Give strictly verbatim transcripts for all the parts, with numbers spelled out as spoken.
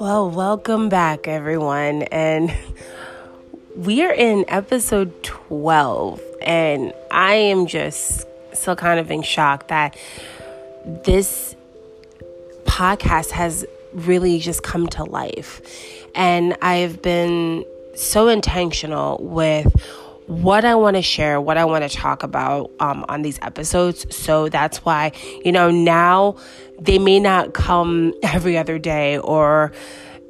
Well, welcome back, everyone. And we are in episode twelve, and I am just still kind of in shock that this podcast has really just come to life. And I've been so intentional with what I want to share, what I want to talk about um, on these episodes. So that's why, you know, now they may not come every other day or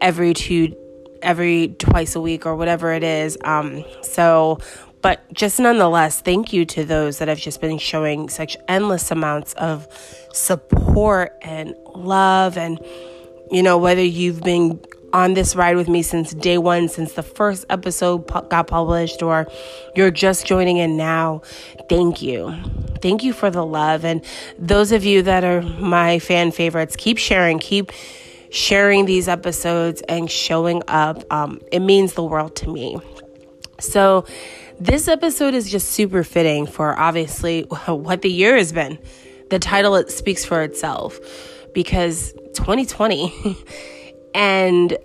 every two, every twice a week or whatever it is. Um, so, but just nonetheless, thank you to those that have just been showing such endless amounts of support and love. And, you know, whether you've been on this ride with me since day one, since the first episode pu- got published, or you're just joining in now, thank you. Thank you for the love. And those of you that are my fan favorites, keep sharing, keep sharing these episodes and showing up. Um, it means the world to me. So this episode is just super fitting for obviously what the year has been. The title, it speaks for itself, because twenty twenty and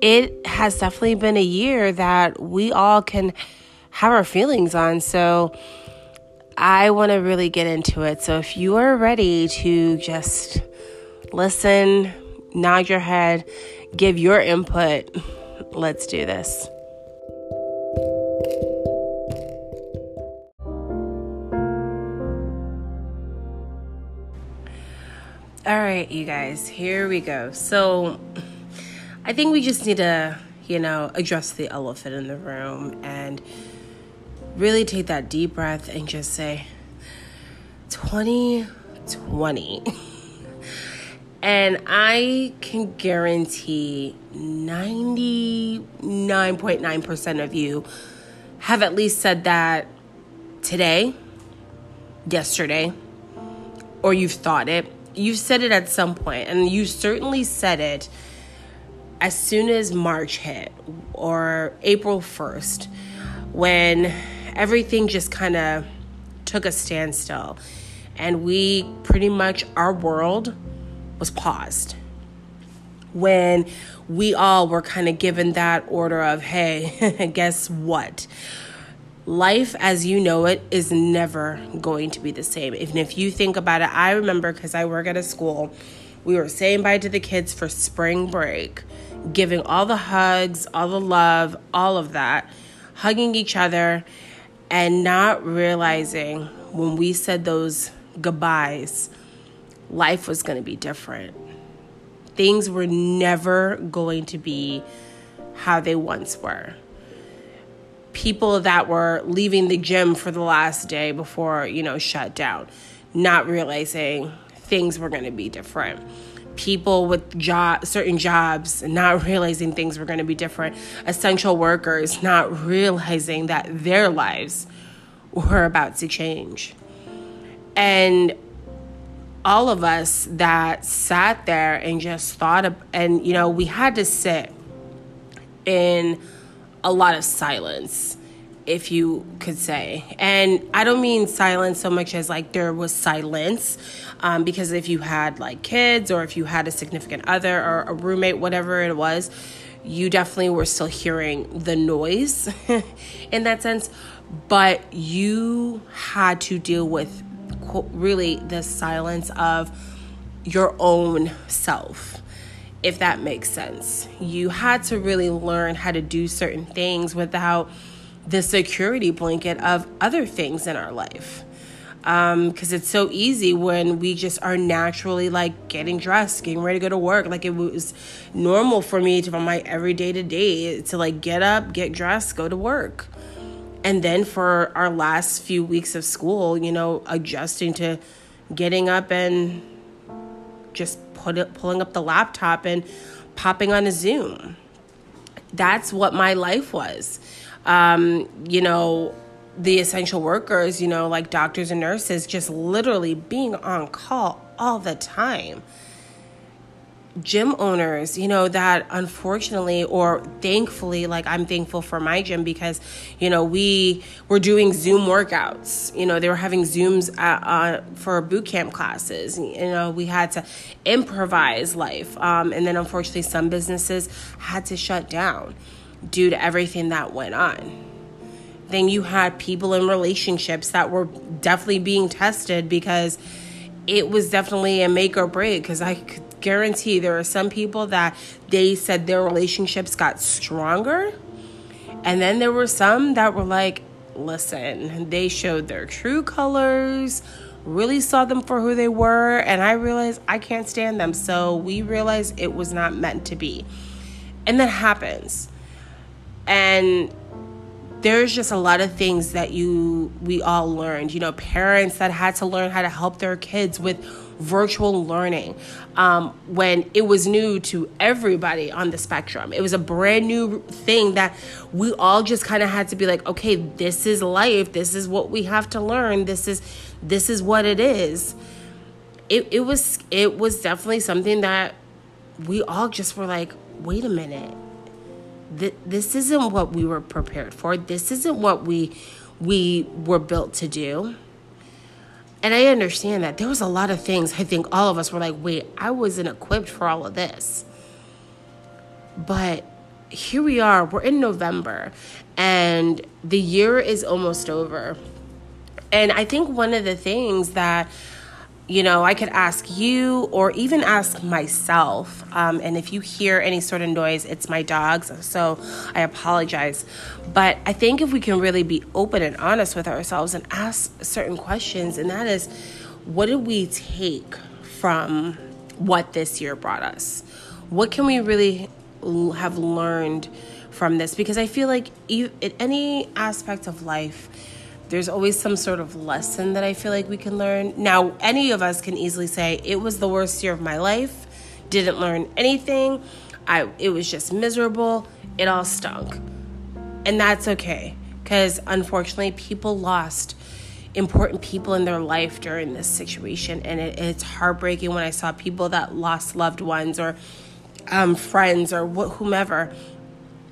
it has definitely been a year that we all can have our feelings on. So I want to really get into it. So if you are ready to just listen, nod your head, give your input, let's do this. All right, you guys, here we go. So I think we just need to, you know, address the elephant in the room and really take that deep breath and just say twenty twenty. And I can guarantee ninety-nine point nine percent of you have at least said that today, yesterday, or you've thought it. You said it at some point, and you certainly said it as soon as March hit or April first, when everything just kind of took a standstill and we pretty much, our world was paused, when we all were kind of given that order of, hey, guess what? Life as you know it is never going to be the same. Even if you think about it, I remember, because I work at a school, we were saying bye to the kids for spring break, giving all the hugs, all the love, all of that, hugging each other, and not realizing when we said those goodbyes, life was going to be different. Things were never going to be how they once were. People that were leaving the gym for the last day before, you know, shut down, not realizing things were going to be different. People with job, certain jobs, not realizing things were going to be different. Essential workers not realizing that their lives were about to change. And all of us that sat there and just thought of, and, you know, we had to sit in a lot of silence, if you could say. And I don't mean silence so much as like there was silence, um, because if you had like kids, or if you had a significant other or a roommate, whatever it was, you definitely were still hearing the noise in that sense. But you had to deal with really the silence of your own self, if that makes sense. You had to really learn how to do certain things without the security blanket of other things in our life. Um, because it's so easy when we just are naturally like getting dressed, getting ready to go to work. Like it was normal for me to, from my everyday to day, to like get up, get dressed, go to work. And then for our last few weeks of school, you know, adjusting to getting up and just put it, pulling up the laptop and popping on a Zoom. That's what my life was. Um, you know, the essential workers, you know, like doctors and nurses, just literally being on call all the time. gym owners, you know, that unfortunately, or thankfully, like I'm thankful for my gym because, you know, we were doing Zoom workouts, you know, they were having Zooms at, uh, for boot camp classes, you know, we had to improvise life. Um, and then unfortunately some businesses had to shut down due to everything that went on. Then you had people in relationships that were definitely being tested because it was definitely a make or break, because I could guarantee there are some people that they said their relationships got stronger, and then there were some that were like, listen, they showed their true colors, really saw them for who they were, and I realized I can't stand them, so we realized it was not meant to be. And that happens. And there's just a lot of things that you we all learned, you know, parents that had to learn how to help their kids with virtual learning um, when it was new to everybody on the spectrum. It was a brand new thing that we all just kind of had to be like, okay, this is life. This is what we have to learn. This is this is what it is. It it was it was definitely something that we all just were like, wait a minute. This isn't what we were prepared for. This isn't what we we were built to do. And I understand that. There was a lot of things I think all of us were like, wait, I wasn't equipped for all of this. But here we are. We're in November. And the year is almost over. And I think one of the things that, you know, I could ask you or even ask myself. Um, and if you hear any sort of noise, it's my dogs. So I apologize. But I think if we can really be open and honest with ourselves and ask certain questions, and that is, what did we take from what this year brought us? What can we really have learned from this? Because I feel like in any aspect of life, there's always some sort of lesson that I feel like we can learn. Now, any of us can easily say, it was the worst year of my life, didn't learn anything, I it was just miserable, it all stunk. And that's okay, because unfortunately people lost important people in their life during this situation, and it, it's heartbreaking when I saw people that lost loved ones or um, friends or wh- whomever.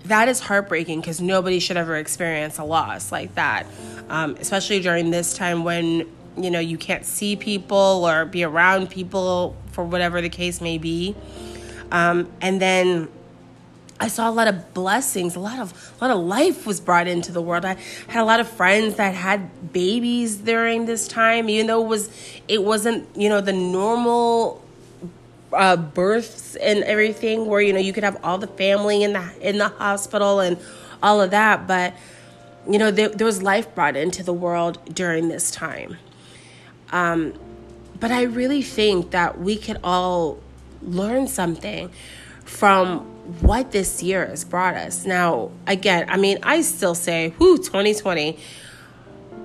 That is heartbreaking because nobody should ever experience a loss like that, um, especially during this time when, you know, you can't see people or be around people for whatever the case may be. Um, and then I saw a lot of blessings, a lot of a lot of life was brought into the world. I had a lot of friends that had babies during this time, even though it was it wasn't, you know, the normal Uh, births and everything, where, you know, you could have all the family in the in the hospital and all of that, but, you know, there, there was life brought into the world during this time. Um, but I really think that we could all learn something from what this year has brought us. Now, again, I mean, I still say, whoo, twenty twenty,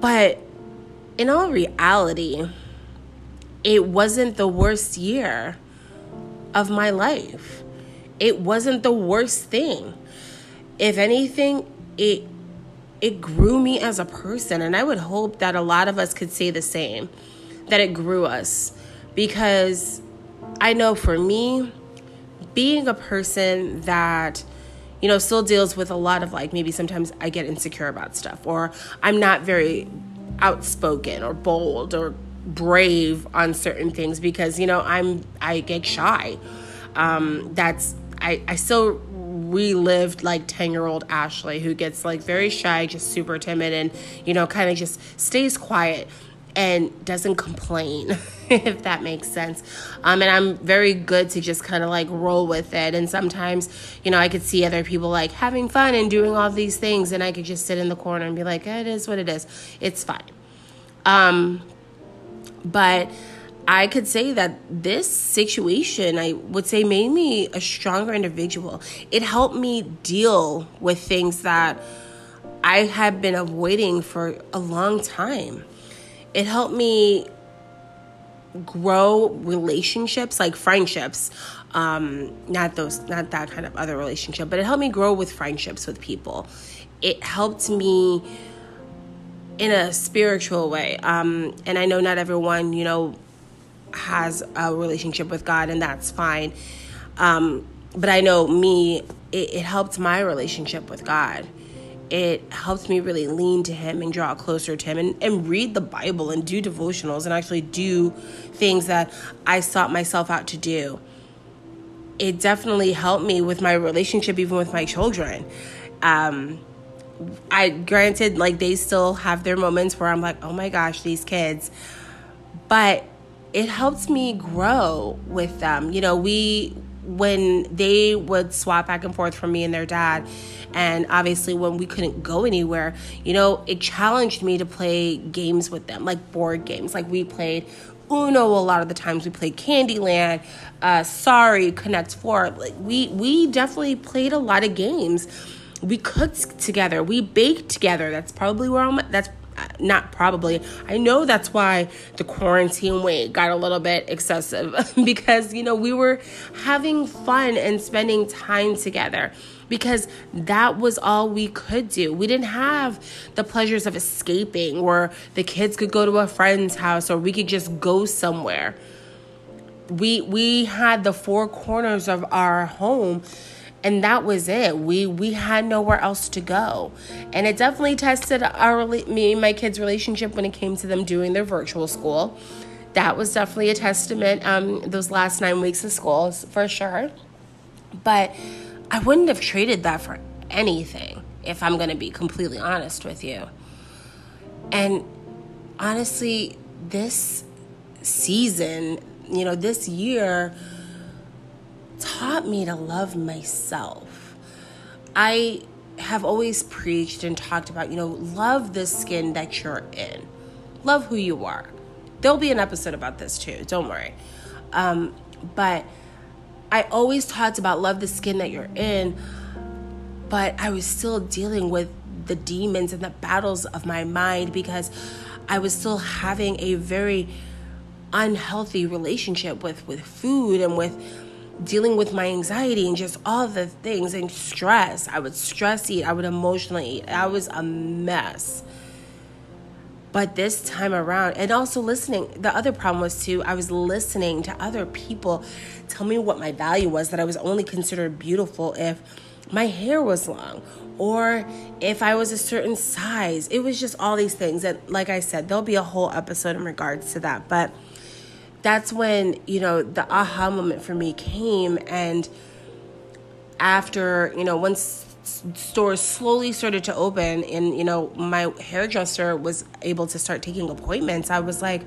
but in all reality, it wasn't the worst year of my life. It wasn't the worst thing. If anything, it it grew me as a person, and I would hope that a lot of us could say the same, that it grew us, because I know for me, being a person that, you know, still deals with a lot of, like, maybe sometimes I get insecure about stuff, or I'm not very outspoken or bold or brave on certain things because, you know, I'm I get shy. Um, that's I, I still relived like ten-year-old Ashley, who gets like very shy, just super timid, and, you know, kind of just stays quiet and doesn't complain, if that makes sense. Um, and I'm very good to just kind of like roll with it. And sometimes, you know, I could see other people like having fun and doing all these things, and I could just sit in the corner and be like, it is what it is. It's fine. Um, But I could say that this situation, I would say, made me a stronger individual. It helped me deal with things that I had been avoiding for a long time. It helped me grow relationships, like friendships, um, not those, not that kind of other relationship, but it helped me grow with friendships with people. It helped me in a spiritual way. Um, and I know not everyone, you know, has a relationship with God, and that's fine. Um, but I know me, it, it helped my relationship with God. It helps me really lean to him and draw closer to him, and, and read the Bible and do devotionals and actually do things that I sought myself out to do. It definitely helped me with my relationship, even with my children. Um, I granted, like, they still have their moments where I'm like, oh my gosh, these kids. But it helps me grow with them. You know, we... when they would swap back and forth from me and their dad, and obviously when we couldn't go anywhere, you know, it challenged me to play games with them, like board games. Like, we played Uno a lot of the times. We played Candyland, uh, Sorry, Connect Four. Like, we, we definitely played a lot of games. We cooked together. We baked together. That's probably where I'm... That's not probably. I know that's why the quarantine weight got a little bit excessive because, you know, we were having fun and spending time together because that was all we could do. We didn't have the pleasures of escaping where the kids could go to a friend's house or we could just go somewhere. We we had the four corners of our home, and that was it. We we had nowhere else to go. And it definitely tested our me and my kids' relationship when it came to them doing their virtual school. That was definitely a testament, um, those last nine weeks of school, for sure. But I wouldn't have traded that for anything, if I'm going to be completely honest with you. And honestly, this season, you know, this year... taught me to love myself. I have always preached and talked about, you know, love the skin that you're in. Love who you are. There'll be an episode about this too. Don't worry. Um, but I always talked about love the skin that you're in, but I was still dealing with the demons and the battles of my mind because I was still having a very unhealthy relationship with, with food and with dealing with my anxiety and just all the things and stress. I would stress eat. I would emotionally eat. I was a mess. But this time around, and also listening, the other problem was too, I was listening to other people tell me what my value was, that I was only considered beautiful if my hair was long or if I was a certain size. It was just all these things. And like I said, there'll be a whole episode in regards to that. But that's when, you know, the aha moment for me came. And after, you know, once stores slowly started to open and, you know, my hairdresser was able to start taking appointments, I was like,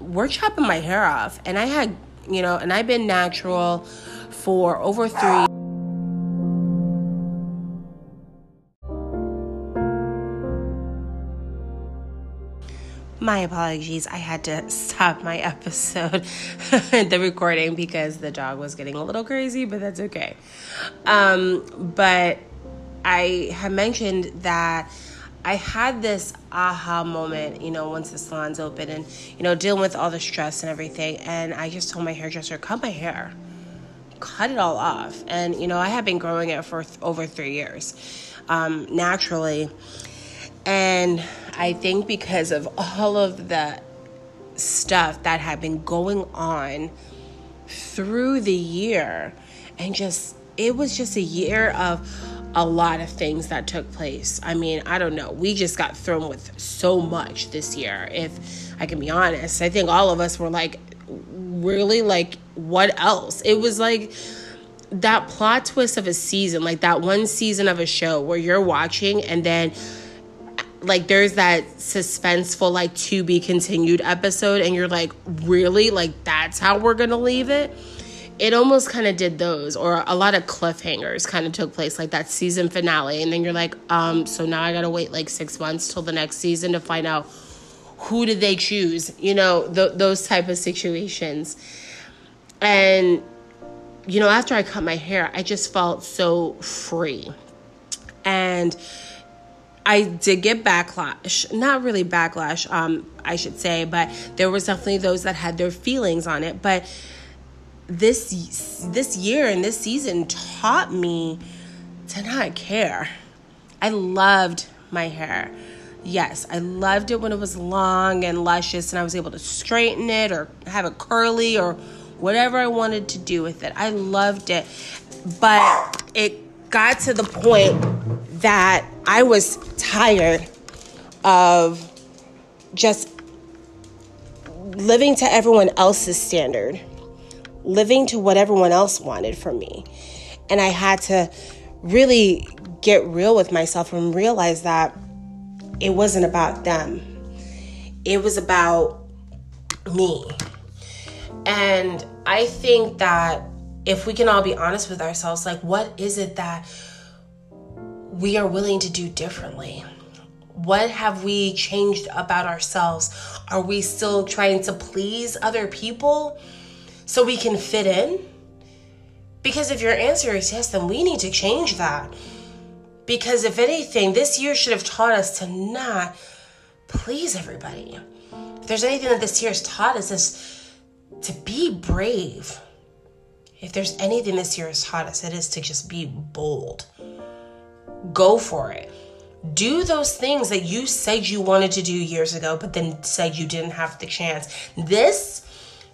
we're chopping my hair off. And I had, you know, and I've been natural for over three My apologies. I had to stop my episode, the recording, because the dog was getting a little crazy, but that's okay. Um, but I had mentioned that I had this aha moment, you know, once the salon's open and, you know, dealing with all the stress and everything. And I just told my hairdresser, cut my hair, cut it all off. And, you know, I had been growing it for th- over three years, um, naturally. And I think because of all of the stuff that had been going on through the year, and just, it was just a year of a lot of things that took place. I mean, I don't know. We just got thrown with so much this year, if I can be honest. I think all of us were like, really, like, what else? It was like that plot twist of a season, like that one season of a show where you're watching and then... like, there's that suspenseful, like, to be continued episode, and you're like, really? Like, that's how we're going to leave it? It almost kind of did those, or a lot of cliffhangers kind of took place, like that season finale. And then you're like, um, so now I got to wait, like, six months till the next season to find out who did they choose, you know, th- those type of situations. And, you know, after I cut my hair, I just felt so free. And... I did get backlash, not really backlash, um, I should say, but there was definitely those that had their feelings on it. But this this year and this season taught me to not care. I loved my hair. Yes, I loved it when it was long and luscious and I was able to straighten it or have it curly or whatever I wanted to do with it. I loved it. But it got to the point that I was tired of just living to everyone else's standard, living to what everyone else wanted from me. And I had to really get real with myself and realize that it wasn't about them. It was about me. And I think that if we can all be honest with ourselves, like, what is it that we are willing to do differently? What have we changed about ourselves? Are we still trying to please other people so we can fit in? Because if your answer is yes, then we need to change that. Because if anything, this year should have taught us to not please everybody. If there's anything that this year has taught us, is to be brave. If there's anything this year has taught us, it is to just be bold. Go for it. Do those things that you said you wanted to do years ago, but then said you didn't have the chance. This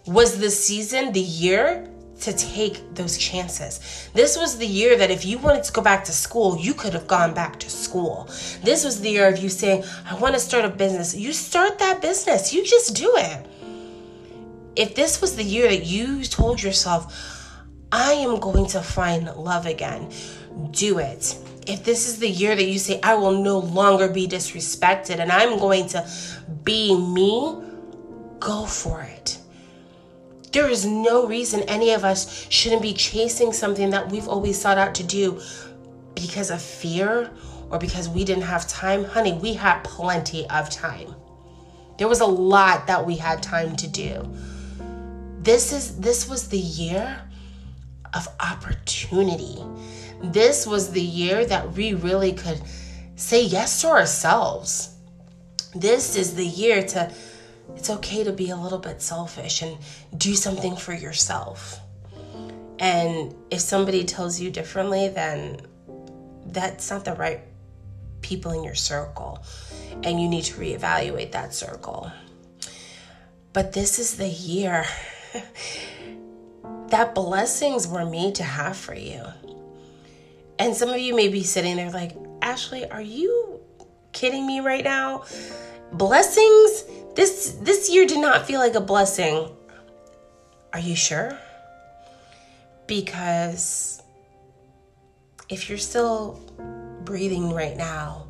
was the season, the year to take those chances. This was the year that if you wanted to go back to school, you could have gone back to school. This was the year of you saying, I want to start a business. You start that business. You just do it. If this was the year that you told yourself, I am going to find love again, do it. If this is the year that you say, I will no longer be disrespected and I'm going to be me, go for it. There is no reason any of us shouldn't be chasing something that we've always sought out to do because of fear or because we didn't have time. Honey, we had plenty of time. There was a lot that we had time to do. This is this was the year of opportunity. This was the year that we really could say yes to ourselves. This is the year to it's okay to be a little bit selfish and do something for yourself. And if somebody tells you differently, then that's not the right people in your circle. And you need to reevaluate that circle. But this is the year that blessings were made to have for you. And some of you may be sitting there like, Ashley, are you kidding me right now? Blessings? This this year did not feel like a blessing. Are you sure? Because if you're still breathing right now,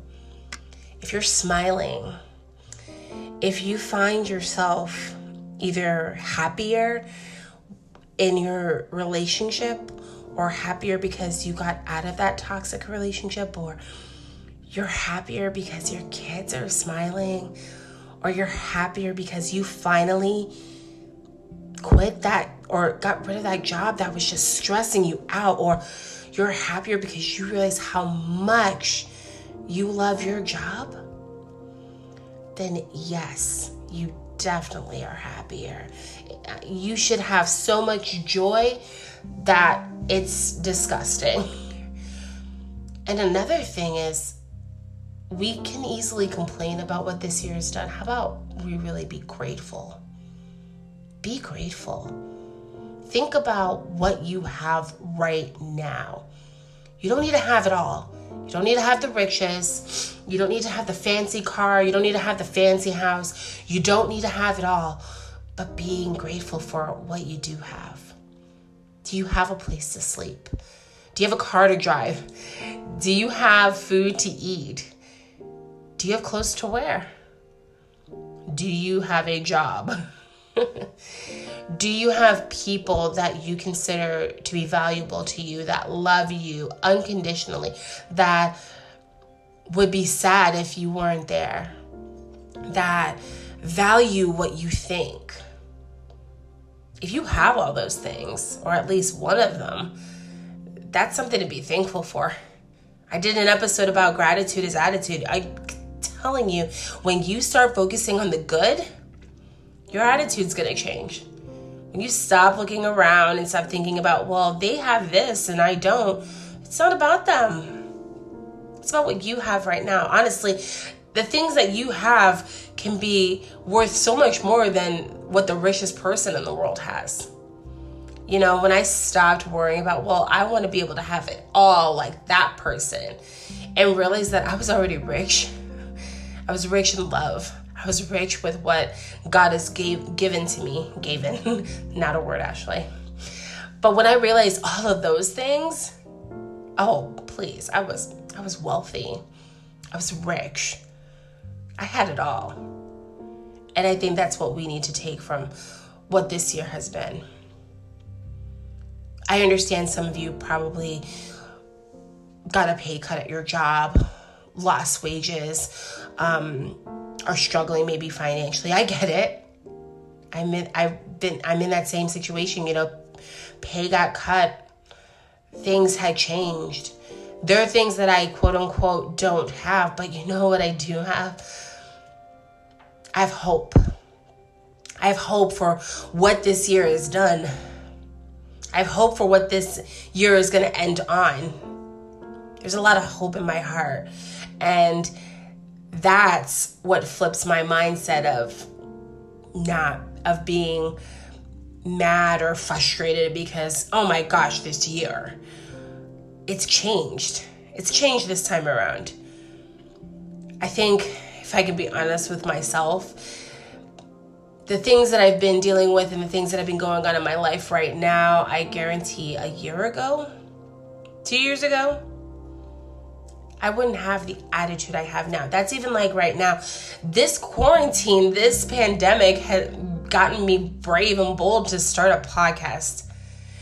if you're smiling, if you find yourself either happier in your relationship or happier because you got out of that toxic relationship, or you're happier because your kids are smiling, or you're happier because you finally quit that or got rid of that job that was just stressing you out, or you're happier because you realize how much you love your job, then yes, you definitely are happier. You should have so much joy that it's disgusting. And another thing is, we can easily complain about what this year has done. How about we really be grateful? Be grateful. Think about what you have right now. You don't need to have it all. You don't need to have the riches. You don't need to have the fancy car. You don't need to have the fancy house. You don't need to have it all. But being grateful for what you do have. Do you have a place to sleep? Do you have a car to drive? Do you have food to eat? Do you have clothes to wear? Do you have a job? Do you have people that you consider to be valuable to you, that love you unconditionally, that would be sad if you weren't there, that value what you think? If you have all those things, or at least one of them, that's something to be thankful for. I did an episode about gratitude is attitude. I'm telling you, when you start focusing on the good, your attitude's going to change. When you stop looking around and stop thinking about, well, they have this and I don't, it's not about them. It's about what you have right now. Honestly, the things that you have can be worth so much more than what the richest person in the world has. You know, when I stopped worrying about, well, I want to be able to have it all like that person, and realized that I was already rich. I was rich in love. I was rich with what God has gave, given to me. Given, not a word, Ashley. But when I realized all of those things, oh, please, I was, I was wealthy. I was rich. I had it all. And I think that's what we need to take from what this year has been. I understand some of you probably got a pay cut at your job, lost wages, um, are struggling maybe financially. I get it. I'm in, I've been, I'm in that same situation. You know, pay got cut. Things had changed. There are things that I quote unquote don't have, but you know what I do have? I have hope. I have hope for what this year has done. I have hope for what this year is going to end on. There's a lot of hope in my heart. And that's what flips my mindset of not, of being mad or frustrated because, oh my gosh, this year. It's changed. It's changed this time around. I think, if I can be honest with myself, the things that I've been dealing with and the things that have been going on in my life right now, I guarantee a year ago, two years ago, I wouldn't have the attitude I have now. That's even like right now. This quarantine, this pandemic has gotten me brave and bold to start a podcast.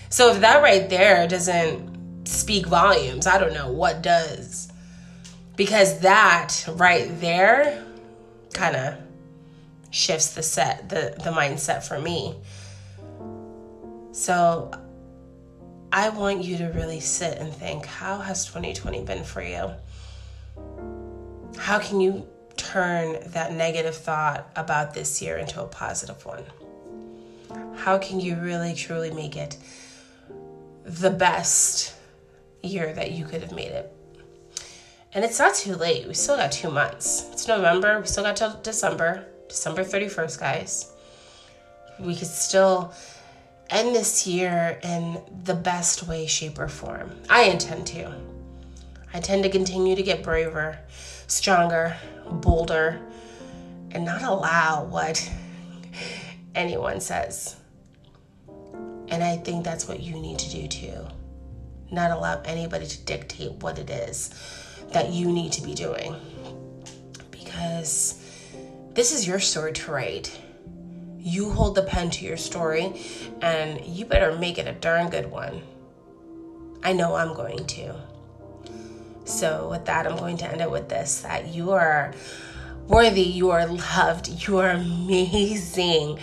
So if that right there doesn't speak volumes, I don't know what does. Because that right there kind of shifts the set, the, the mindset for me. So I want you to really sit and think, how has twenty twenty been for you? How can you turn that negative thought about this year into a positive one? How can you really truly make it the best year that you could have made it? And it's not too late. We still got two months. It's November. We still got till December. December thirty-first, guys. We could still end this year in the best way, shape, or form. I intend to. I tend to continue to get braver, stronger, bolder, and not allow what anyone says. And I think that's what you need to do too. Not allow anybody to dictate what it is that you need to be doing. Because this is your story to write. You hold the pen to your story, and you better make it a darn good one. I know I'm going to. So with that, I'm going to end it with this, that you are worthy, you are loved, you are amazing.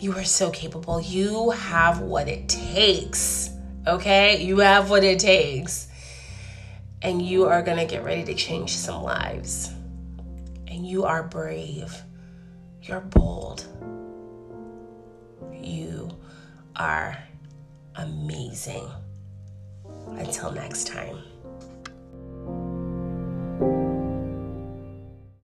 You are so capable. You have what it takes, okay? You have what it takes. And you are going to get ready to change some lives. And you are brave. You're bold. You are amazing. Until next time.